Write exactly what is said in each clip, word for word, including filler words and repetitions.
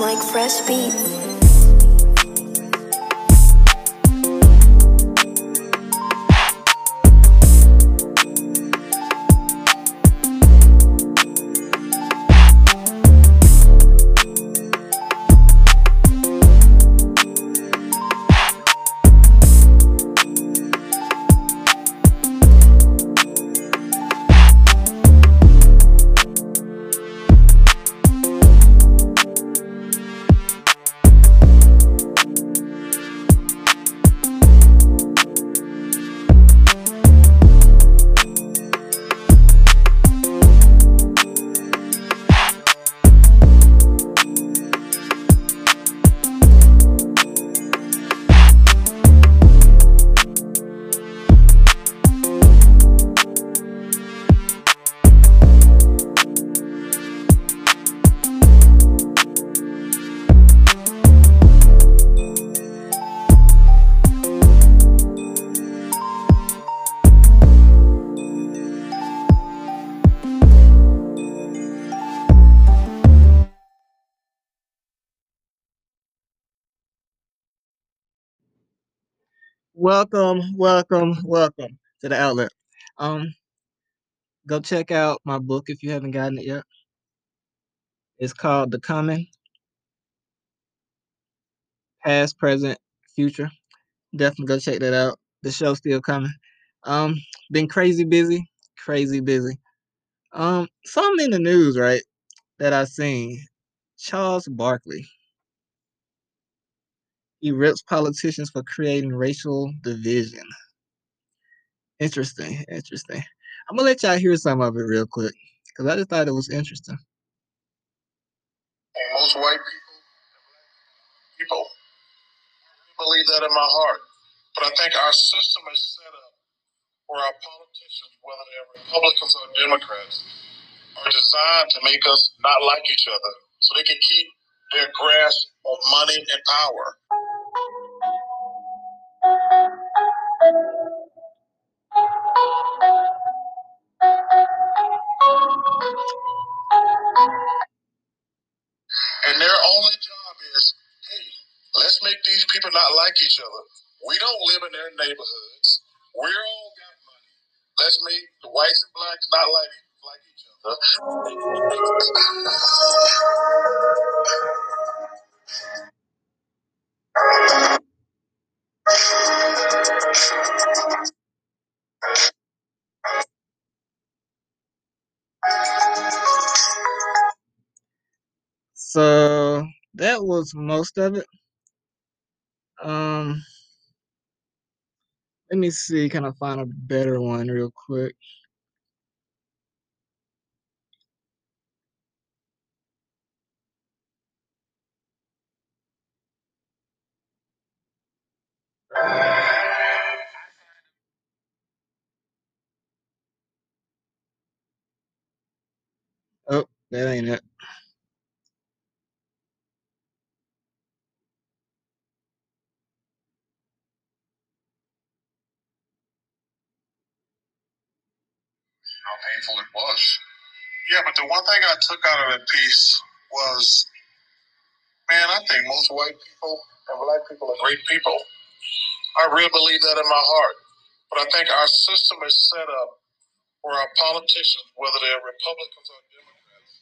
like fresh beats. Welcome, welcome, welcome to the outlet. Um, go check out my book if you haven't gotten it yet. It's called The Coming, Past, Present, Future. Definitely go check that out. The show's still coming. Um, been crazy busy, crazy busy. Um, something in the news, right, that I seen. Charles Barkley. He rips politicians for creating racial division. Interesting, interesting. I'm going to let y'all hear some of it real quick, because I just thought it was interesting. And most white people, people, I believe that in my heart. But I think our system is set up where our politicians, whether they're Republicans or Democrats, are designed to make us not like each other so they can keep their grasp of money and power. And their only job is, hey, let's make these people not like each other. We don't live in their neighborhoods. We're all got money. Let's make the whites and blacks not like, like each other. So that was most of it. Um, let me see, can I find a better one real quick? Oh, that ain't it. How painful it was. Yeah, but the one thing I took out of that piece was, man, I think most white people and black people are great people. I really believe that in my heart. But I think our system is set up where our politicians, whether they're Republicans or Democrats,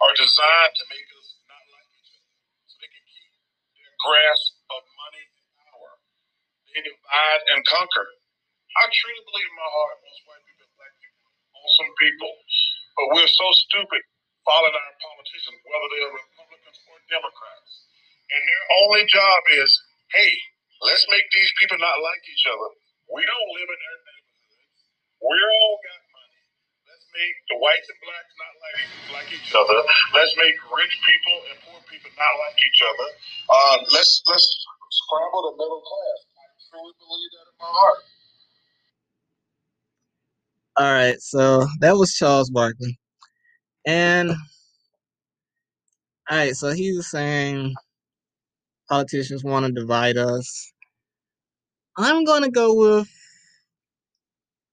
are designed to make us not like each other so they can keep their grasp of money and power. They divide and conquer. I truly believe in my heart most white people and black people are awesome people. But we're so stupid following our politicians, whether they're Republicans or Democrats. And their only job is, hey, let's make these people not like each other. We don't live in their neighborhoods. We're all got money. Let's make the whites and blacks not like, like each other. Let's make rich people and poor people not like each other. Uh, let's let's scramble the middle class. I truly believe that in my heart. All right, so that was Charles Barkley. And, all right, so he was saying politicians want to divide us. I'm going to go with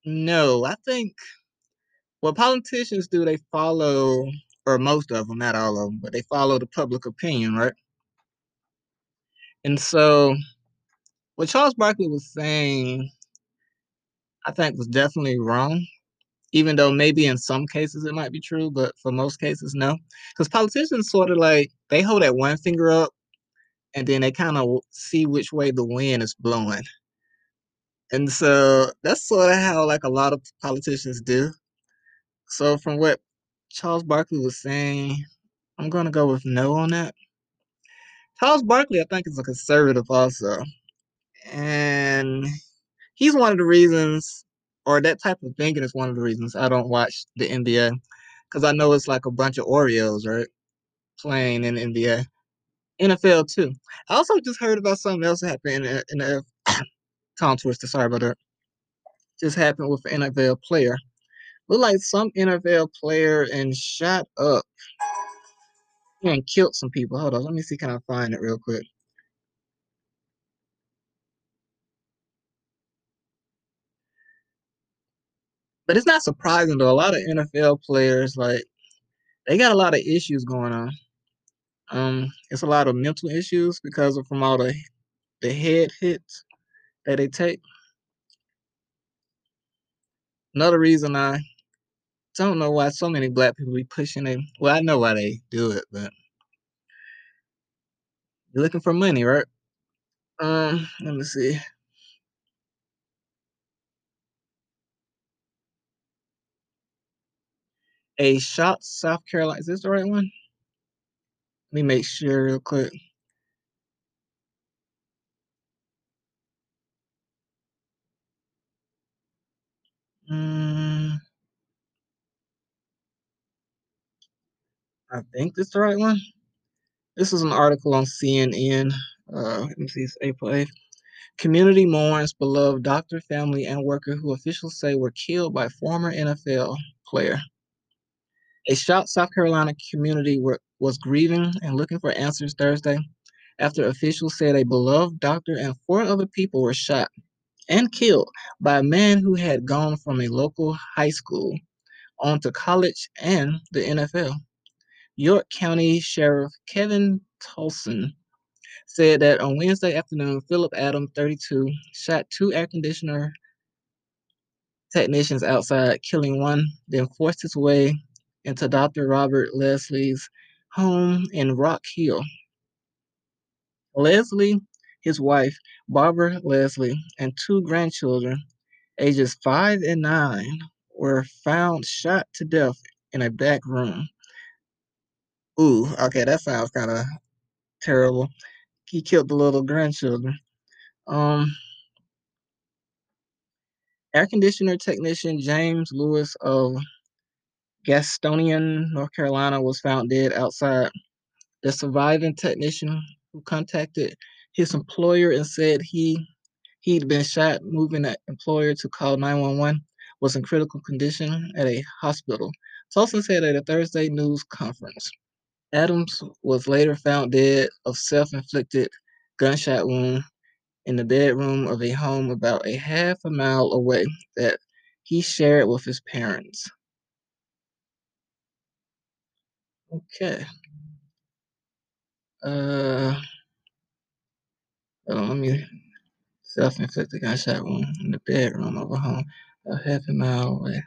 no. I think what politicians do, they follow or most of them, not all of them, but they follow the public opinion, right? And so what Charles Barkley was saying, I think, was definitely wrong, even though maybe in some cases it might be true, but for most cases, no. Because politicians sort of like, they hold that one finger up and then they kind of see which way the wind is blowing. And so that's sort of how like a lot of politicians do. So from what Charles Barkley was saying, I'm going to go with no on that. Charles Barkley, I think, is a conservative also. And he's one of the reasons, or that type of thinking is one of the reasons I don't watch the N B A. Because I know it's like a bunch of Oreos, right? Playing in the N B A. N F L, too. I also just heard about something else that happened in the, in the Tom Twister, sorry about that. Just happened with an N F L player. Looked like some N F L player and shot up and killed some people. Hold on, let me see, can I find it real quick? But it's not surprising though. A lot of N F L players, like, they got a lot of issues going on. Um, it's a lot of mental issues because of from all the the head hits that they take. Another reason I don't know why so many black people be pushing it. Well, I know why they do it, but you're looking for money, right? Um, let me see. A shot, South Carolina. Is this the right one? Let me make sure real quick. Um, I think this is the right one. This is an article on C N N. Uh, let me see, it's April eighth. Community mourns beloved doctor, family, and worker who officials say were killed by former N F L player. A shot South Carolina community were, was grieving and looking for answers Thursday after officials said a beloved doctor and four other people were shot and killed by a man who had gone from a local high school on to college and the N F L. York County Sheriff Kevin Tolson said that on Wednesday afternoon, Philip Adams, thirty-two, shot two air conditioner technicians outside, killing one, then forced his way into Doctor Robert Leslie's home in Rock Hill. Leslie, his wife, Barbara Leslie, and two grandchildren, ages five and nine, were found shot to death in a back room. Ooh, okay, that sounds kind of terrible. He killed the little grandchildren. Um, air conditioner technician James Lewis of Gastonia, North Carolina, was found dead outside. The surviving technician, who contacted his employer and said he, he'd been shot, moving that employer to call nine one one, was in critical condition at a hospital. Tolson said at a Thursday news conference. Adams was later found dead of self-inflicted gunshot wound in the bedroom of a home about a half a mile away that he shared with his parents. Okay. Uh... Hold on, let me self-inflict a gunshot wound in the bedroom of a home a half a mile away.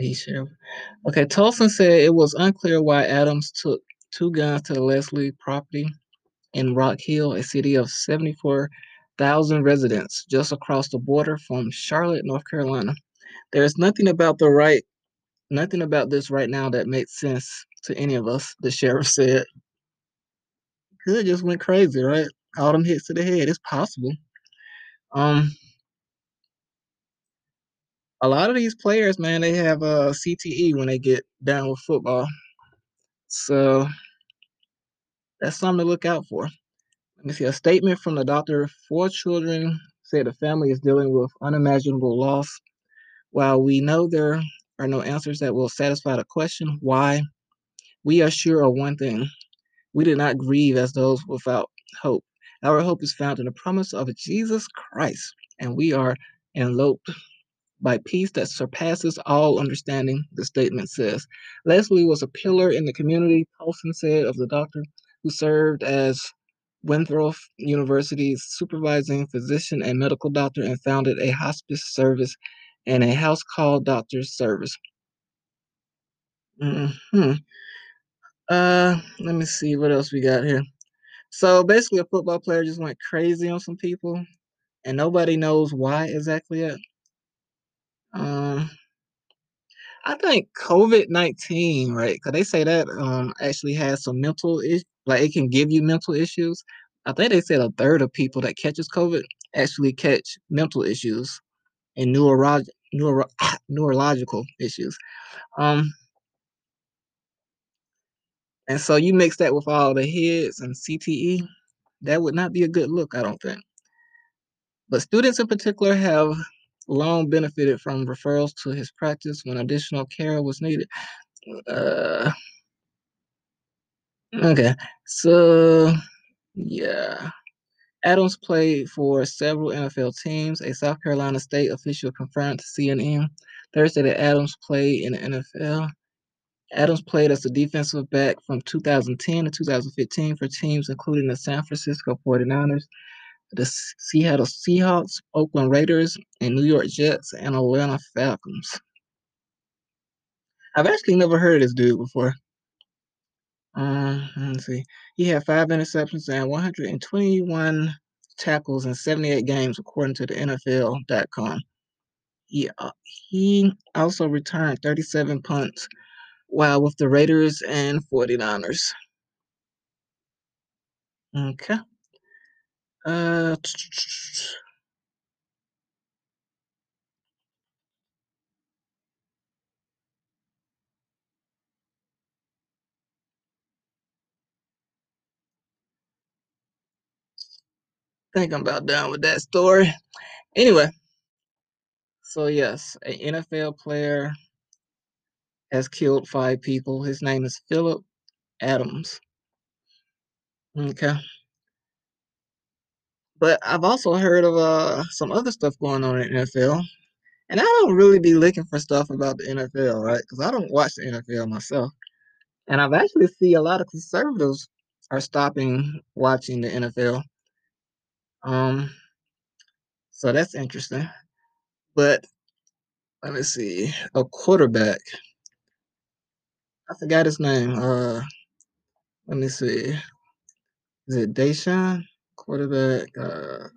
He shared. Okay, Tolson said it was unclear why Adams took two guns to the Leslie property in Rock Hill, a city of seventy-four thousand residents just across the border from Charlotte, North Carolina. There is nothing about the right, nothing about this right now that makes sense to any of us, the sheriff said. Could just went crazy, right? All them hits to the head. It's possible. Um, a lot of these players, man, they have a C T E when they get down with football, so that's something to look out for. Let me see. A statement from the doctor. Four children said the family is dealing with unimaginable loss. While we know there are no answers that will satisfy the question why, we are sure of one thing. We did not grieve as those without hope. Our hope is found in the promise of Jesus Christ, and we are enveloped by peace that surpasses all understanding, the statement says. Leslie was a pillar in the community, Tolson said of the doctor, who served as Winthrop University's supervising physician and medical doctor and founded a hospice service and a house called Doctor's Service. Mm-hmm. Uh, let me see what else we got here. So basically a football player just went crazy on some people and nobody knows why exactly yet. Um, I think COVID nineteen, right? Because they say that um actually has some mental issues. Like, it can give you mental issues. I think they said a third of people that catches COVID actually catch mental issues and neuro- neuro- neurological issues. Um, and so you mix that with all the heads and C T E, that would not be a good look, I don't think. But students in particular have long benefited from referrals to his practice when additional care was needed. Uh... Okay, so, yeah. Adams played for several N F L teams. A South Carolina State official confirmed to C N N Thursday that Adams played in the N F L. Adams played as a defensive back from two thousand ten to two thousand fifteen for teams including the San Francisco forty-niners, the Seattle Seahawks, Oakland Raiders, and New York Jets, and Atlanta Falcons. I've actually never heard of this dude before. Um, let's see. He had five interceptions and one hundred twenty-one tackles in seventy-eight games, according to the N F L dot com. He, uh, he also returned thirty-seven punts while with the Raiders and forty-niners. Okay. Uh, I think I'm about done with that story. Anyway, so yes, an N F L player has killed five people. His name is Philip Adams. Okay. But I've also heard of uh, some other stuff going on in the N F L. And I don't really be looking for stuff about the N F L, right? Because I don't watch the N F L myself. And I've actually seen a lot of conservatives are stopping watching the N F L. Um, so that's interesting, but let me see, a quarterback, I forgot his name, uh, let me see, is it Deshaun, quarterback, uh,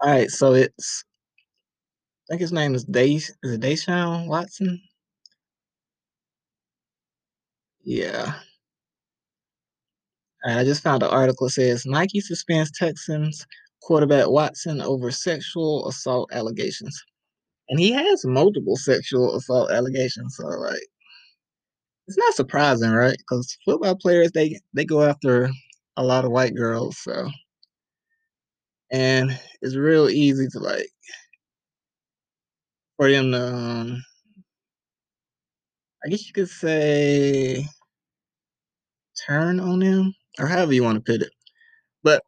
all right, so it's, I think his name is Deshaun, is it Deshaun Watson? Yeah. I just found an article that says Nike suspends Texans quarterback Watson over sexual assault allegations. And he has multiple sexual assault allegations. So, like, it's not surprising, right? Because football players, they, they go after a lot of white girls. So, and it's real easy to, like, for them to, um, I guess you could say turn on them, or however you want to put it. But,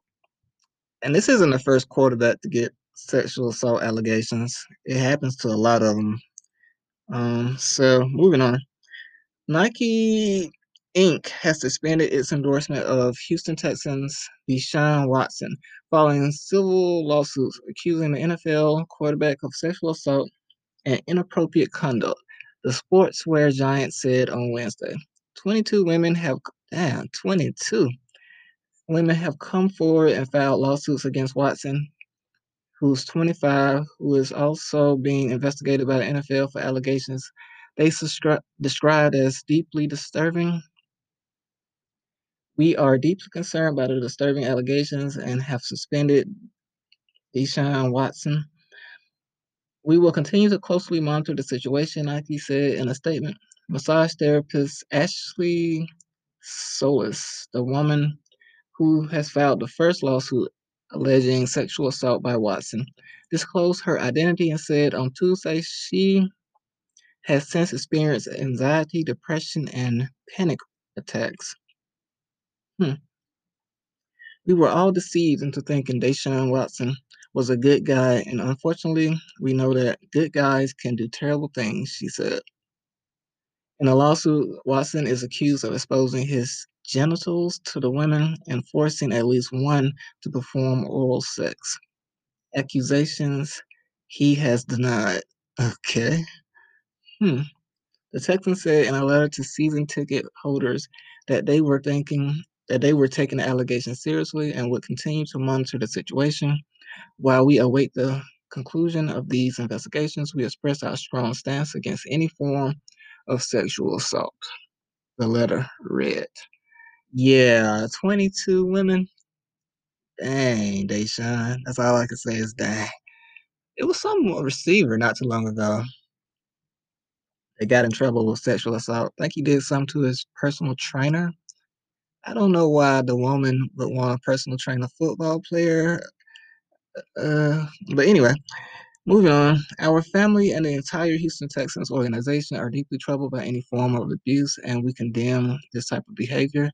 and this isn't the first quarterback to get sexual assault allegations. It happens to a lot of them. Um, so, moving on. Nike Incorporated has suspended its endorsement of Houston Texans Deshaun Watson following civil lawsuits accusing the N F L quarterback of sexual assault and inappropriate conduct. The sportswear giant said on Wednesday, twenty-two women have damn, twenty-two women have come forward and filed lawsuits against Watson, who's twenty-five, who is also being investigated by the N F L for allegations they subscri- described as deeply disturbing. We are deeply concerned by the disturbing allegations and have suspended Deshaun Watson. We will continue to closely monitor the situation, Nike said in a statement. Massage therapist Ashley Solis, the woman who has filed the first lawsuit alleging sexual assault by Watson, disclosed her identity and said on Tuesday she has since experienced anxiety, depression, and panic attacks. Hmm. We were all deceived into thinking Deshaun Watson was a good guy, and unfortunately, we know that good guys can do terrible things, she said. In a lawsuit, Watson is accused of exposing his genitals to the women and forcing at least one to perform oral sex. Accusations he has denied. Okay. Hmm. The Texan said in a letter to season ticket holders that they were thinking that they were taking the allegations seriously and would continue to monitor the situation. While we await the conclusion of these investigations, we express our strong stance against any form of sexual assault, the letter read. Yeah, twenty-two women. Dang, Deshaun. That's all I can say is dang. It was some receiver not too long ago that got in trouble with sexual assault. I think he did something to his personal trainer. I don't know why the woman would want a personal trainer football player. Uh, but anyway, moving on. Our family and the entire Houston Texans organization are deeply troubled by any form of abuse, and we condemn this type of behavior.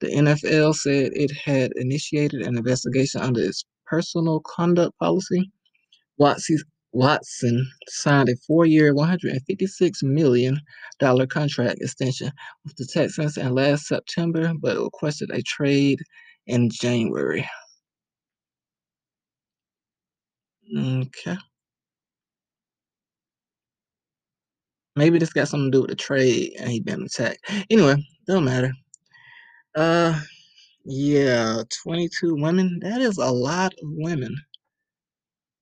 The N F L said it had initiated an investigation under its personal conduct policy. Watson signed a four-year, one hundred fifty-six million dollars contract extension with the Texans in last September, but requested a trade in January. Okay. Maybe this got something to do with the trade and he been attacked. Anyway, don't matter. Uh, yeah, twenty-two women. That is a lot of women.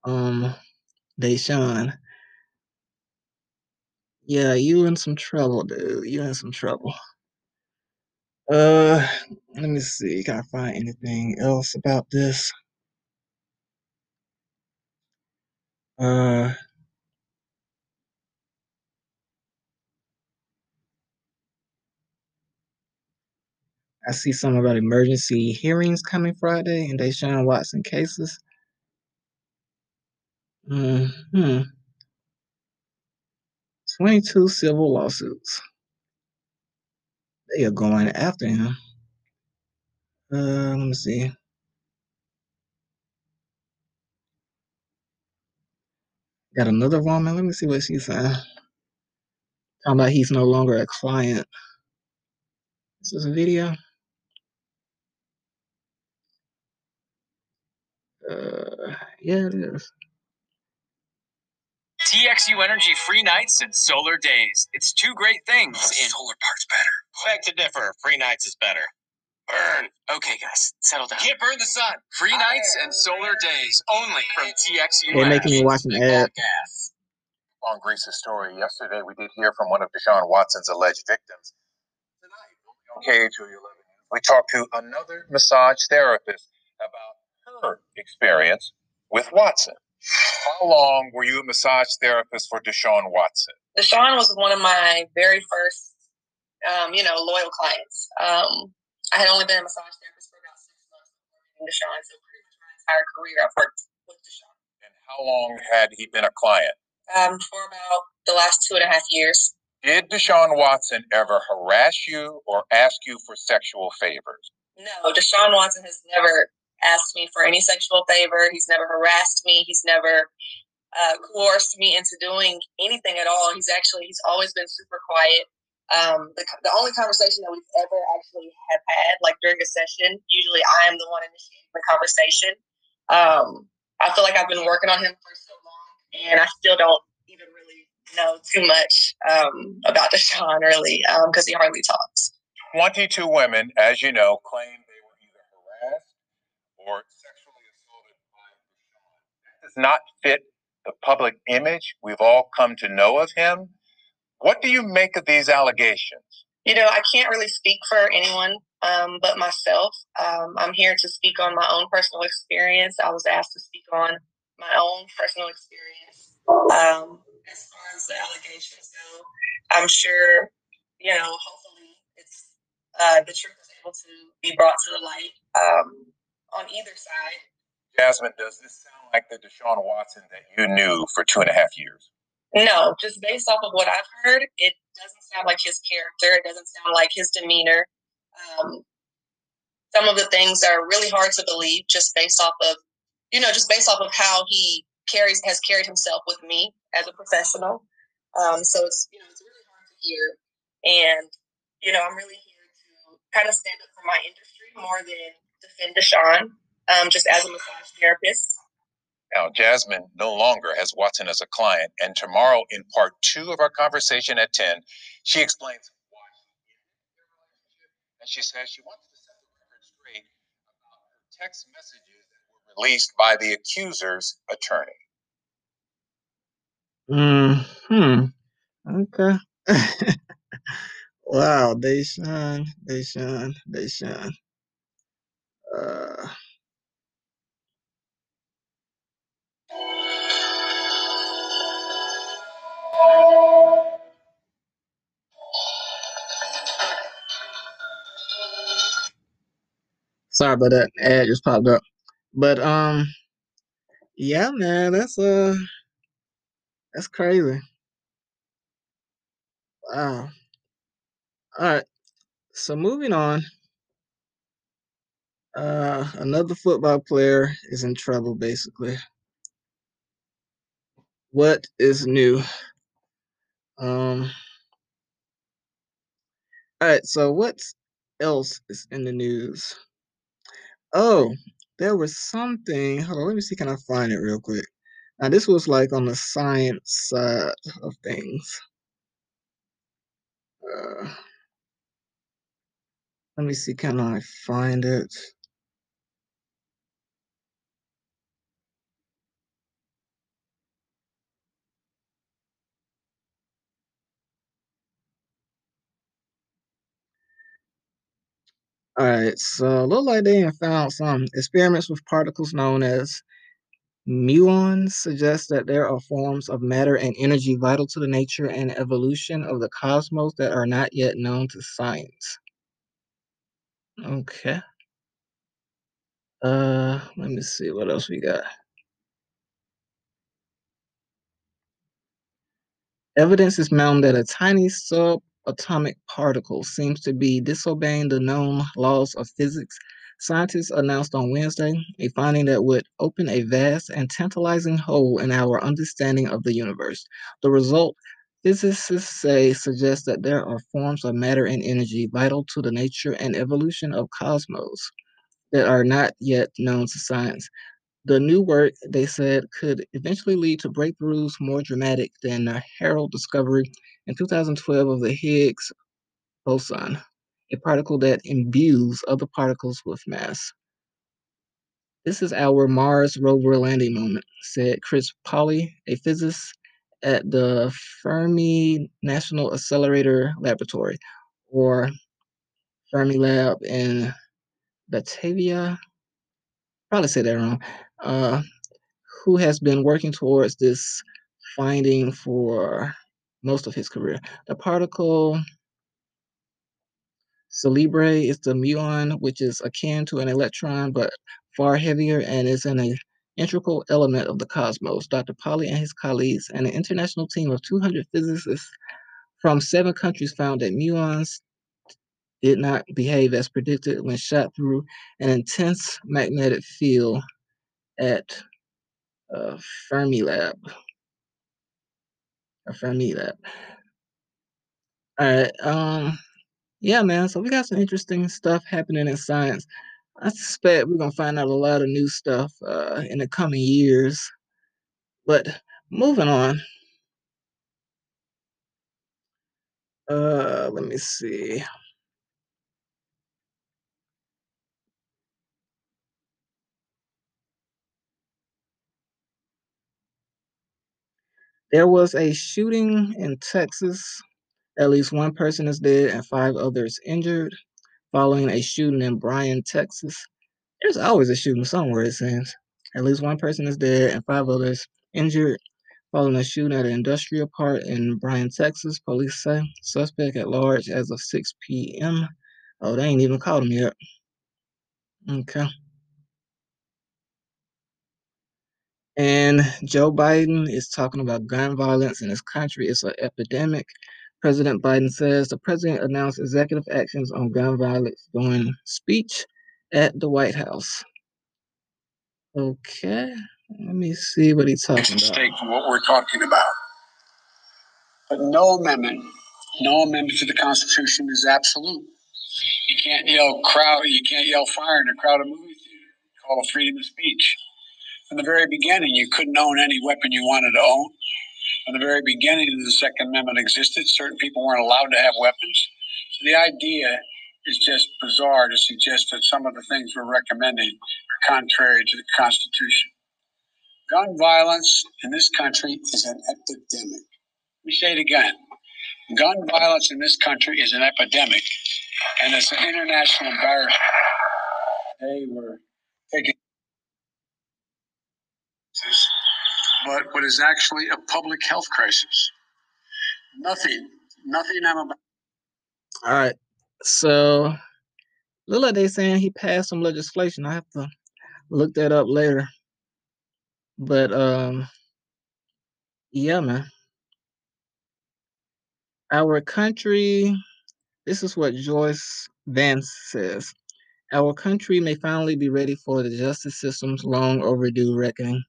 Um, Deshaun. Yeah, you in some trouble, dude. You in some trouble. Uh, let me see. Can I find anything else about this? Uh, I see something about emergency hearings coming Friday and Deshaun Watson cases. Mm-hmm. twenty-two civil lawsuits. They are going after him. Uh, let me see. Got another woman. Let me see what she's saying. Talking about he's no longer a client. Is this a video? Uh, yeah, it is. T X U Energy free nights and solar days. It's two great things. Oh, in solar part's better. Back to differ. Free nights is better. Burn. Okay, guys, settle down. Can't burn the sun. Free nights and solar days only from T X U. They're making me watch an ad. On Grace's story yesterday, we did hear from one of Deshaun Watson's alleged victims. Tonight, on K H O U eleven, we talked to another massage therapist about her experience with Watson. How long were you a massage therapist for Deshaun Watson? Deshaun was one of my very first, um, you know, loyal clients. Um, I had only been a massage therapist for about six months before meeting Deshaun, so pretty much my entire career I've worked with Deshaun. And how long had he been a client? Um, for about the last two and a half years. Did Deshaun Watson ever harass you or ask you for sexual favors? No, Deshaun Watson has never asked me for any sexual favor. He's never harassed me. He's never uh, coerced me into doing anything at all. He's actually, he's always been super quiet. Um, the, the only conversation that we've ever actually have had, like during a session, usually I am the one initiating the conversation. Um, I feel like I've been working on him for so long, and I still don't even really know too much um, about Deshaun, really, because um, he hardly talks. twenty-two women, as you know, claim they were either harassed or sexually assaulted by Deshaun. That does not fit the public image we've all come to know of him. What do you make of these allegations? You know, I can't really speak for anyone um, but myself. Um, I'm here to speak on my own personal experience. I was asked to speak on my own personal experience. Um, as far as the allegations go, I'm sure, you know, hopefully it's uh, the truth is able to be brought to the light um, on either side. Jasmine, does this sound like the Deshaun Watson that you knew for two and a half years? No, just based off of what I've heard, it doesn't sound like his character. It doesn't sound like his demeanor. Um, Some of the things are really hard to believe just based off of, you know, just based off of how he carries, has carried himself with me as a professional. Um, so it's, you know, it's really hard to hear. And, you know, I'm really here to kind of stand up for my industry more than defend Deshaun, um, just as a massage therapist. Now, Jasmine no longer has Watson as a client. And tomorrow in part two of our conversation at ten, she explains why she ended their relationship. And she says she wants to set the record straight about her text messages that were released by the accuser's attorney. Hmm. Okay. Wow. Deshaun, Deshaun, Deshaun. Uh... Sorry about that, ad just popped up. But um yeah, man, that's uh that's crazy. Wow. All right. So moving on. Uh another football player is in trouble, basically. What is new? Um all right, so what else is in the news? Oh, there was something. Hold on, let me see. Can I find it real quick? Now, this was like on the science side of things. Uh, let me see. Can I find it? All right, so look like they have found some experiments with particles known as muons suggest that there are forms of matter and energy vital to the nature and evolution of the cosmos that are not yet known to science. Okay. Uh, let me see what else we got. Evidence is found that a tiny sub atomic particle seems to be disobeying the known laws of physics. Scientists announced on Wednesday a finding that would open a vast and tantalizing hole in our understanding of the universe. The result, physicists say, suggests that there are forms of matter and energy vital to the nature and evolution of cosmos that are not yet known to science. The new work, they said, could eventually lead to breakthroughs more dramatic than the Herald discovery in two thousand twelve of the Higgs boson, a particle that imbues other particles with mass. This is our Mars rover landing moment, said Chris Polly, a physicist at the Fermi National Accelerator Laboratory, or Fermilab in Batavia. Probably said that wrong. Uh, who has been working towards this finding for most of his career. The particle Celebre is the muon, which is akin to an electron, but far heavier and is an integral element of the cosmos. Doctor Polly and his colleagues and an international team of two hundred physicists from seven countries found that muons did not behave as predicted when shot through an intense magnetic field at uh, Fermilab. Fermilab. All right. Um, yeah, man. So we got some interesting stuff happening in science. I suspect we're going to find out a lot of new stuff uh, in the coming years. But moving on. Uh, let me see. There was a shooting in Texas. At least one person is dead and five others injured following a shooting in Bryan, Texas. There's always a shooting somewhere, it seems. At least one person is dead and five others injured following a shooting at an industrial park in Bryan, Texas. Police say suspect at large as of six p.m. Oh, they ain't even called him yet. Okay. And Joe Biden is talking about gun violence in his country. It's an epidemic. President Biden says the president announced executive actions on gun violence during speech at the White House. Okay, let me see what he's talking about. Mistake for what we're talking about. But no amendment, no amendment to the Constitution is absolute. You can't yell crowd, you can't yell fire in a crowded movie theater. Call it freedom of speech. From the very beginning, you couldn't own any weapon you wanted to own. From the very beginning that the Second Amendment existed, certain people weren't allowed to have weapons. So the idea is just bizarre to suggest that some of the things we're recommending are contrary to the Constitution. Gun violence in this country is an epidemic. Let me say it again. Gun violence in this country is an epidemic, and it's an international embarrassment. They were taking but what is actually a public health crisis. Nothing, nothing I'm about. All right. So, look like they saying he passed some legislation. I have to look that up later. But, um, yeah, man. Our country, this is what Joyce Vance says. Our country may finally be ready for the justice system's long overdue reckoning.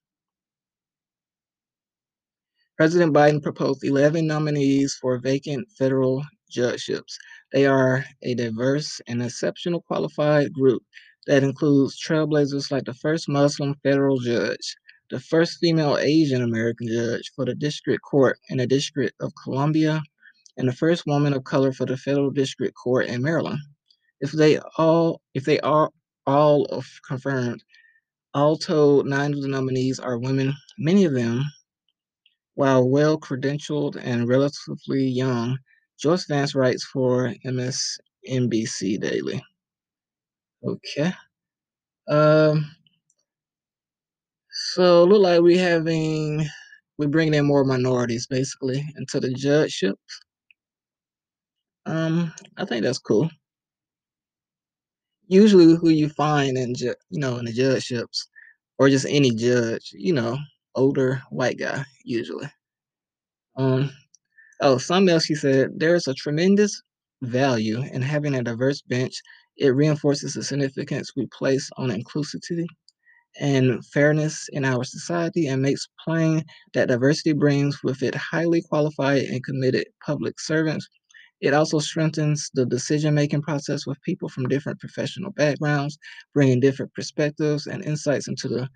President Biden proposed eleven nominees for vacant federal judgeships. They are a diverse and exceptional qualified group that includes trailblazers like the first Muslim federal judge, the first female Asian American judge for the district court in the District of Columbia, and the first woman of color for the federal district court in Maryland. If they all, if they are all of confirmed, all told, nine of the nominees are women, many of them, while well-credentialed and relatively young, Joyce Vance writes for M S N B C Daily. Okay. Um, so look like we having, we're bringing in more minorities, basically, into the judgeship. Um, I think that's cool. Usually who you find in, ju- you know, in the judgeships, or just any judge, you know, older white guy, usually. Um, oh, something else she said, there is a tremendous value in having a diverse bench. It reinforces the significance we place on inclusivity and fairness in our society and makes plain that diversity brings with it highly qualified and committed public servants. It also strengthens the decision-making process with people from different professional backgrounds, bringing different perspectives and insights into the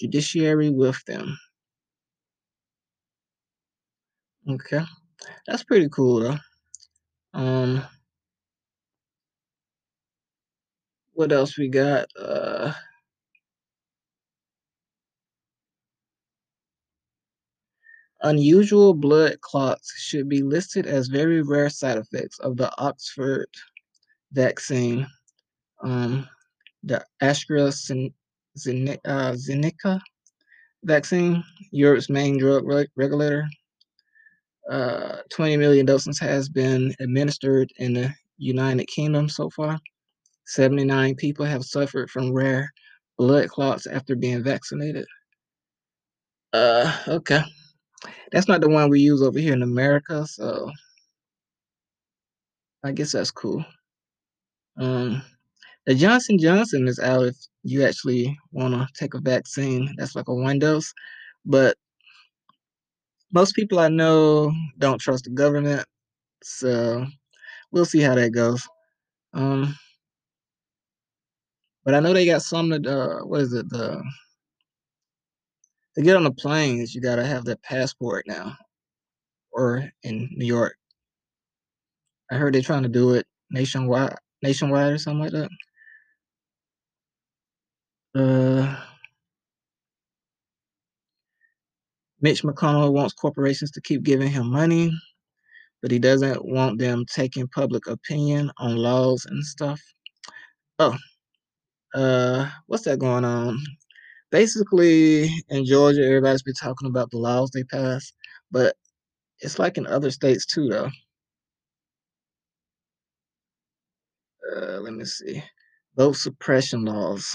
judiciary with them. Okay, that's pretty cool though. Um, what else we got? Uh, unusual blood clots should be listed as very rare side effects of the Oxford vaccine. Um, the AstraZeneca Zeneca vaccine, Europe's main drug re- regulator. Uh, twenty million doses has been administered in the United Kingdom so far. seventy-nine people have suffered from rare blood clots after being vaccinated. Uh, okay. That's not the one we use over here in America, so I guess that's cool. Um, the Johnson and Johnson is out if you actually want to take a vaccine. That's like a one dose. But most people I know don't trust the government. So we'll see how that goes. Um, but I know they got some of the, uh, what is it? The, to get on the planes, you got to have that passport now. Or in New York. I heard they're trying to do it nationwide, nationwide or something like that. Uh, Mitch McConnell wants corporations to keep giving him money, but he doesn't want them taking public opinion on laws and stuff. Oh, uh, what's that going on? Basically, in Georgia, everybody's been talking about the laws they pass, but it's like in other states too, though. Uh, let me see. Vote suppression laws.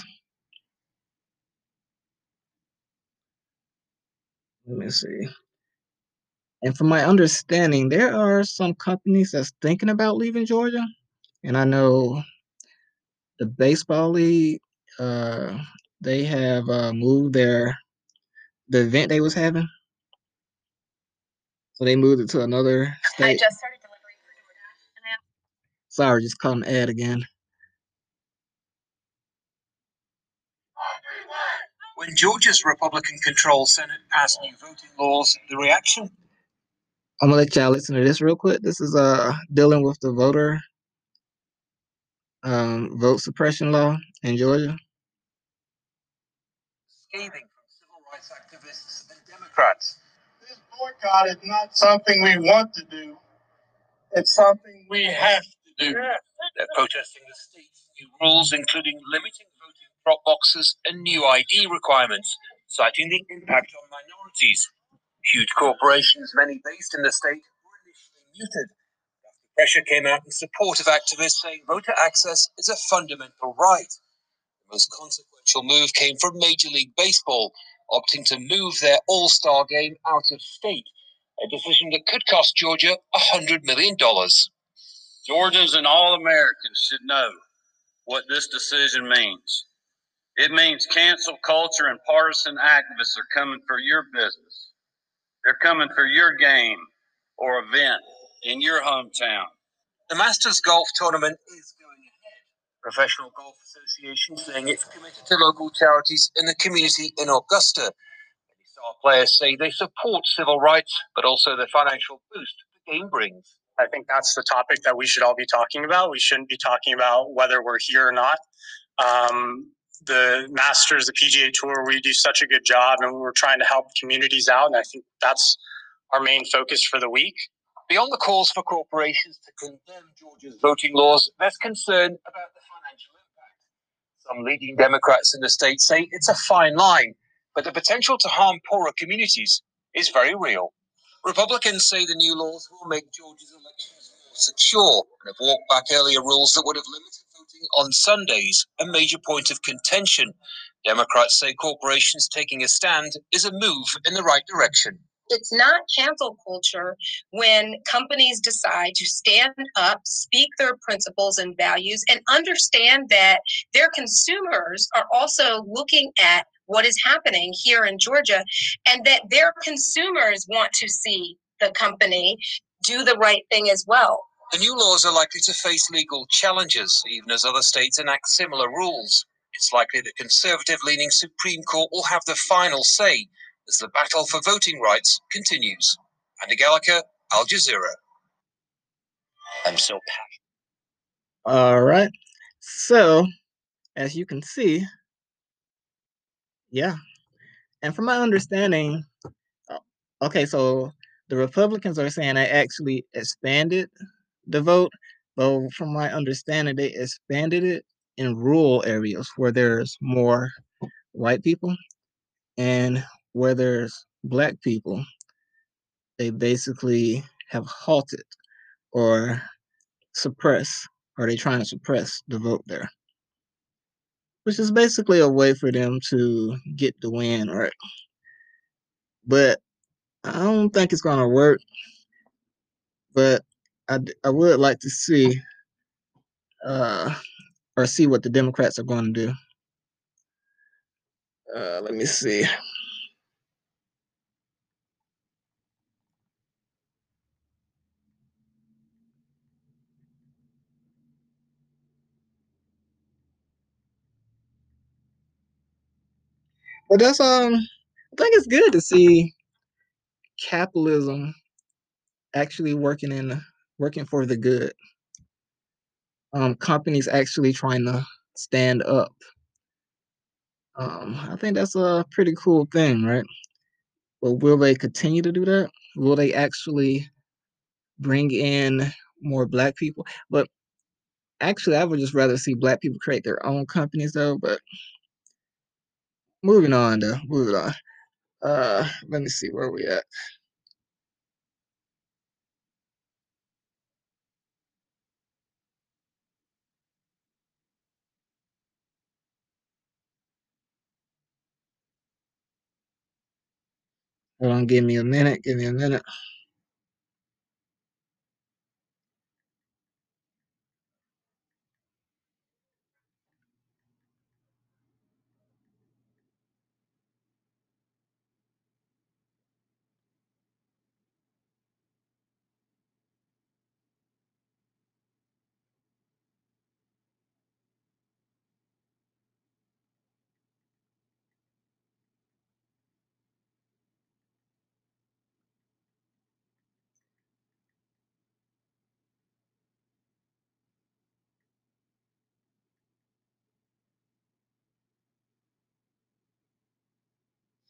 Let me see. And from my understanding, there are some companies that's thinking about leaving Georgia. And I know the baseball league, uh, they have uh, moved their the event they was having. So they moved it to another state. I just started delivering for DoorDash. And then... Sorry, just caught an ad again. When Georgia's Republican-controlled Senate passed new voting laws, the reaction... I'm going to let y'all listen to this real quick. This is uh, dealing with the voter um, vote suppression law in Georgia. Scathing from civil rights activists and Democrats. This boycott is not something we want to do. It's something we have to do. Yeah. They're protesting the state's new rules, including limiting voting prop boxes and new I D requirements, citing the impact on minorities. Huge corporations, many based in the state, were initially muted. After pressure came out in support of activists saying voter access is a fundamental right. The most consequential move came from Major League Baseball, opting to move their all-star game out of state, a decision that could cost Georgia one hundred million dollars. Georgians and all Americans should know what this decision means. It means cancel culture and partisan activists are coming for your business. They're coming for your game or event in your hometown. The Masters Golf Tournament is going ahead. Professional Golf Association saying it's committed to local charities in the community in Augusta. Many star players say they support civil rights, but also the financial boost the game brings. I think that's the topic that we should all be talking about. We shouldn't be talking about whether we're here or not. Um, The Masters, the P G A Tour, we do such a good job, and we're trying to help communities out, and I think that's our main focus for the week. Beyond the calls for corporations to condemn Georgia's voting laws, there's concern about the financial impact. Some leading Democrats in the state say it's a fine line, but the potential to harm poorer communities is very real. Republicans say the new laws will make Georgia's elections more secure and have walked back earlier rules that would have limited on Sundays, a major point of contention. Democrats say corporations taking a stand is a move in the right direction. It's not cancel culture when companies decide to stand up, speak their principles and values, and understand that their consumers are also looking at what is happening here in Georgia, and that their consumers want to see the company do the right thing as well. The new laws are likely to face legal challenges, even as other states enact similar rules. It's likely the conservative-leaning Supreme Court will have the final say as the battle for voting rights continues. Andy Gallagher, Al Jazeera. I'm so passionate. All right. So, as you can see, yeah. And from my understanding, okay, so the Republicans are saying they actually expanded the vote, but from my understanding, they expanded it in rural areas where there's more white people and where there's black people. They basically have halted or suppress, or they're trying to suppress the vote there, which is basically a way for them to get the win, right? But I don't think it's going to work. But I, I would like to see uh, or see what the Democrats are going to do. Uh, let me see. But that's, um, I think it's good to see capitalism actually working in the working for the good. Um, companies actually trying to stand up. Um, I think that's a pretty cool thing, right? But will they continue to do that? Will they actually bring in more black people? But actually, I would just rather see black people create their own companies, though. But moving on, though. Moving on. Uh, let me see where we at. Hold on, give me a minute, give me a minute.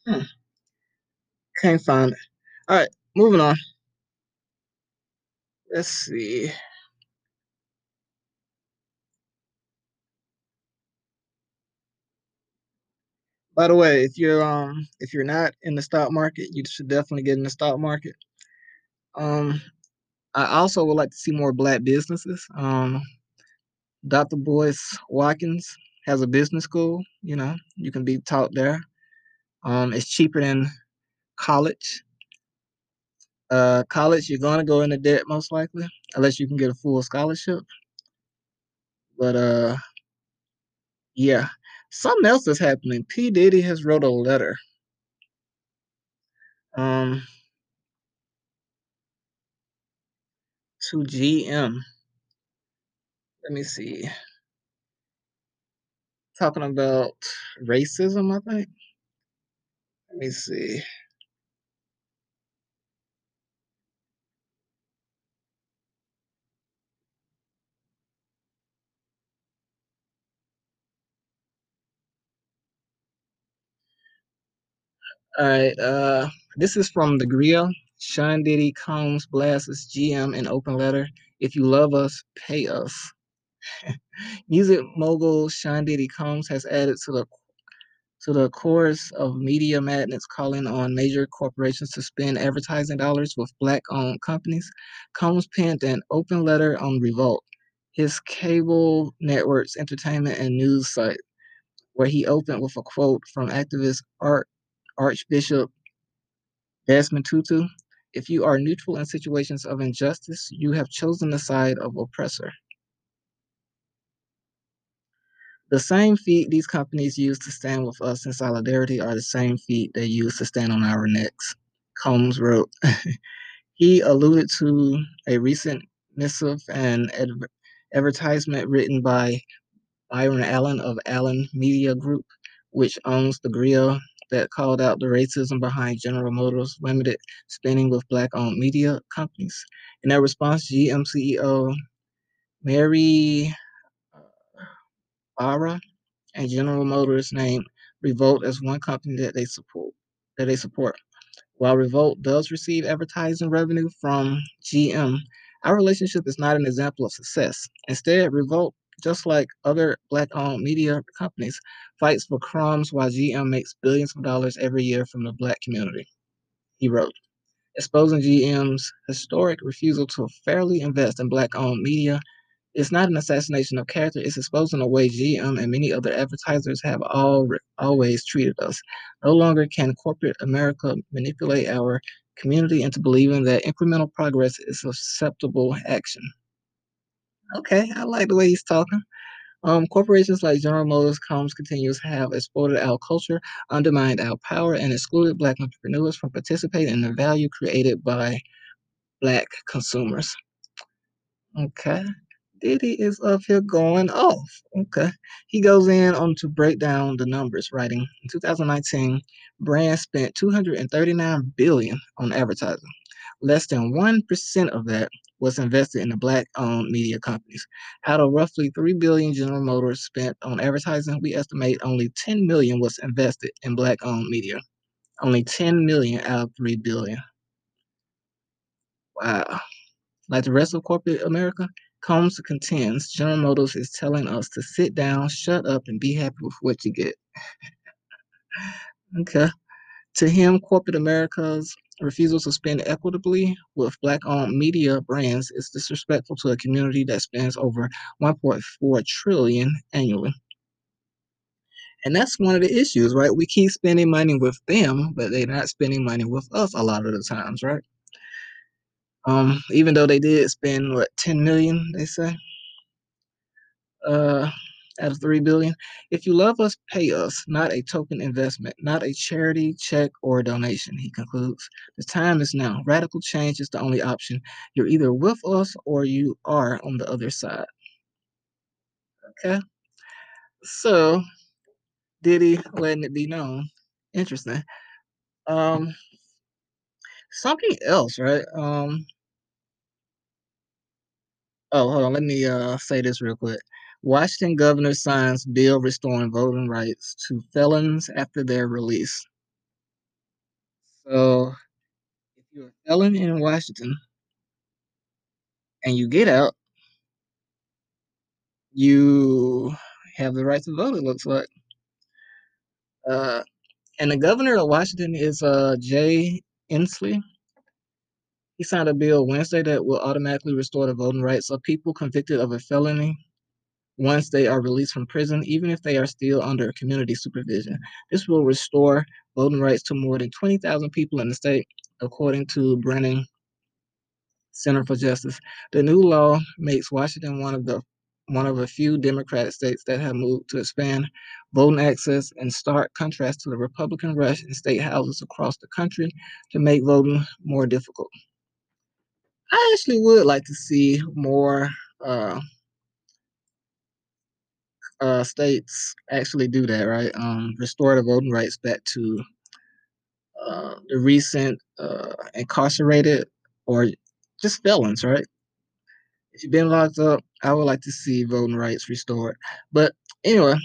Hmm. Can't find it. All right, moving on. Let's see. By the way, if you're um if you're not in the stock market, you should definitely get in the stock market. Um, I also would like to see more black businesses. Um, Doctor Boyce Watkins has a business school. You know, you can be taught there. Um, it's cheaper than college. Uh, college, you're gonna go into debt most likely, unless you can get a full scholarship. But uh, yeah. Something else is happening. P. Diddy has wrote a letter. Um, to G M. Let me see. Talking about racism, I think. Let me see. All right, uh, this is from The Grill. Sean Diddy Combs blasts G M in open letter. If you love us, pay us. Music mogul Sean Diddy Combs has added to the to the chorus of media madness calling on major corporations to spend advertising dollars with black-owned companies. Combs penned an open letter on Revolt, his cable network's entertainment and news site, where he opened with a quote from activist Art. Archbishop Desmond Tutu, if you are neutral in situations of injustice, you have chosen the side of oppressor. The same feet these companies use to stand with us in solidarity are the same feet they use to stand on our necks, Combs wrote. He alluded to a recent missive and adver- advertisement written by Byron Allen of Allen Media Group, which owns The Grill, that called out the racism behind General Motors Limited spending with black-owned media companies. In their response, G M C E O Mary Ara and General Motors named Revolt as one company that they support. That they support. While Revolt does receive advertising revenue from G M, our relationship is not an example of success. Instead, Revolt, just like other black-owned media companies, fights for crumbs while G M makes billions of dollars every year from the black community, he wrote, exposing G M's historic refusal to fairly invest in black-owned media. It's not an assassination of character. It's exposing the way G M and many other advertisers have all, always treated us. No longer can corporate America manipulate our community into believing that incremental progress is acceptable action. Okay, I like the way he's talking. Um, corporations like General Motors, Combs continues, have exploited our culture, undermined our power, and excluded black entrepreneurs from participating in the value created by black consumers. Okay. Diddy is up here going off. Okay. He goes in on to break down the numbers, writing, in two thousand nineteen, brands spent two hundred thirty-nine billion dollars on advertising. Less than one percent of that was invested in the black-owned media companies. Out of roughly three billion dollars General Motors spent on advertising, we estimate only ten million dollars was invested in black-owned media. Only ten million dollars out of three billion dollars. Wow. Like the rest of corporate America, Combs contends General Motors is telling us to sit down, shut up, and be happy with what you get. Okay. To him, corporate America's refusal to spend equitably with black-owned media brands is disrespectful to a community that spends over one point four trillion dollars annually. And that's one of the issues, right? We keep spending money with them, but they're not spending money with us a lot of the times, right? Um, even though they did spend, what, ten million dollars, they say, uh, out of three billion dollars. If you love us, pay us, not a token investment, not a charity, check, or donation, he concludes. The time is now. Radical change is the only option. You're either with us or you are on the other side. Okay. So, Diddy letting it be known. Interesting. Um, something else, right? Um, oh, hold on. Let me uh, say this real quick. Washington governor signs bill restoring voting rights to felons after their release. So if you're a felon in Washington and you get out, you have the right to vote, it looks like. Uh, and the governor of Washington is uh, Jay Inslee. He signed a bill Wednesday that will automatically restore the voting rights of people convicted of a felony once they are released from prison, even if they are still under community supervision. This will restore voting rights to more than twenty thousand people in the state, according to Brennan Center for Justice. The new law makes Washington one of the one of a few Democratic states that have moved to expand voting access, in stark contrast to the Republican rush in state houses across the country to make voting more difficult. I actually would like to see more uh, uh, states actually do that, right? Um, restore the voting rights back to uh, the recent uh, incarcerated or just felons, right? If you've been locked up, I would like to see voting rights restored. But anyway,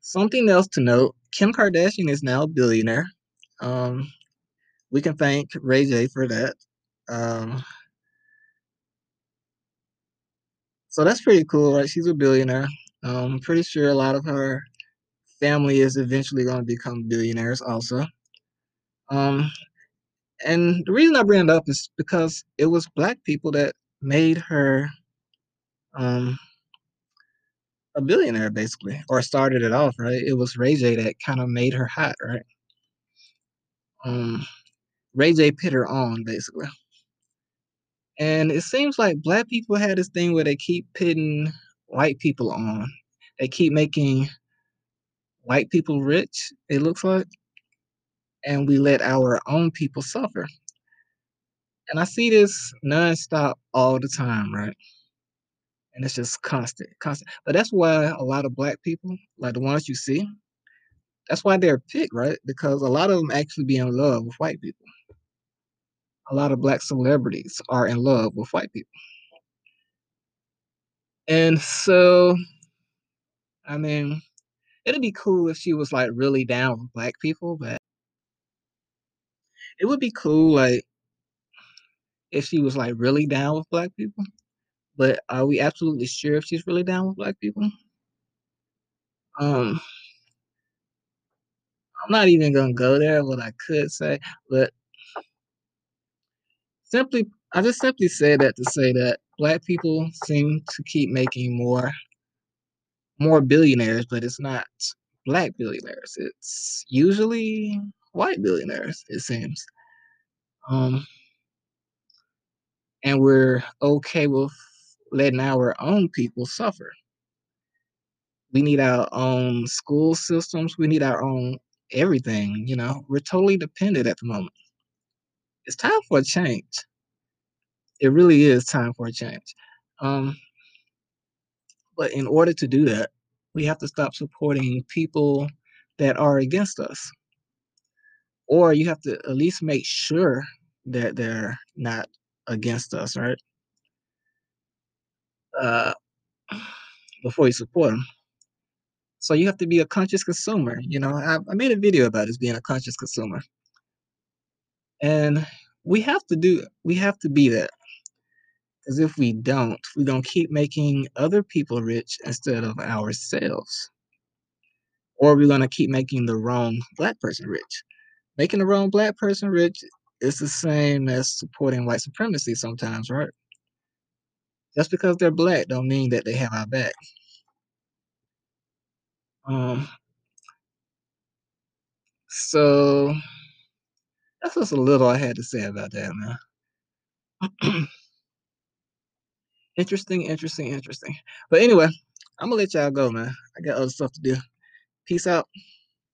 something else to note, Kim Kardashian is now a billionaire. Um, we can thank Ray J for that. Um, so that's pretty cool, right? She's a billionaire. Um, I'm pretty sure a lot of her family is eventually going to become billionaires also. Um, And the reason I bring it up is because it was Black people that made her um, a billionaire, basically, or started it off, right? It was Ray J that kind of made her hot, right? Um, Ray J put her on, basically. And it seems like Black people had this thing where they keep pitting white people on. They keep making white people rich, it looks like. And we let our own people suffer. And I see this nonstop all the time, right? And it's just constant, constant. But that's why a lot of Black people, like the ones you see, that's why they're picked, right? Because a lot of them actually be in love with white people. A lot of Black celebrities are in love with white people. And so, I mean, it'd be cool if she was like really down with Black people, but it would be cool, like, if she was, like, really down with Black people. But are we absolutely sure if she's really down with Black people? Um, I'm not even going to go there, what I could say. But simply, I just simply said that to say that Black people seem to keep making more, more billionaires, but it's not Black billionaires. It's usually white billionaires, it seems. Um, and we're okay with letting our own people suffer. We need our own school systems. We need our own everything, you know. We're totally dependent at the moment. It's time for a change. It really is time for a change. Um, but in order to do that, we have to stop supporting people that are against us. Or you have to at least make sure that they're not against us, right? Uh, before you support them. So you have to be a conscious consumer. You know, I, I made a video about this, being a conscious consumer. And we have to do, we have to be that. Because if we don't, we're going to keep making other people rich instead of ourselves. Or we're going to keep making the wrong Black person rich. Making the wrong Black person rich is the same as supporting white supremacy sometimes, right? Just because they're Black don't mean that they have our back. Um, so that's just a little I had to say about that, man. Interesting, interesting, interesting. But anyway, I'm going to let y'all go, man. I got other stuff to do. Peace out.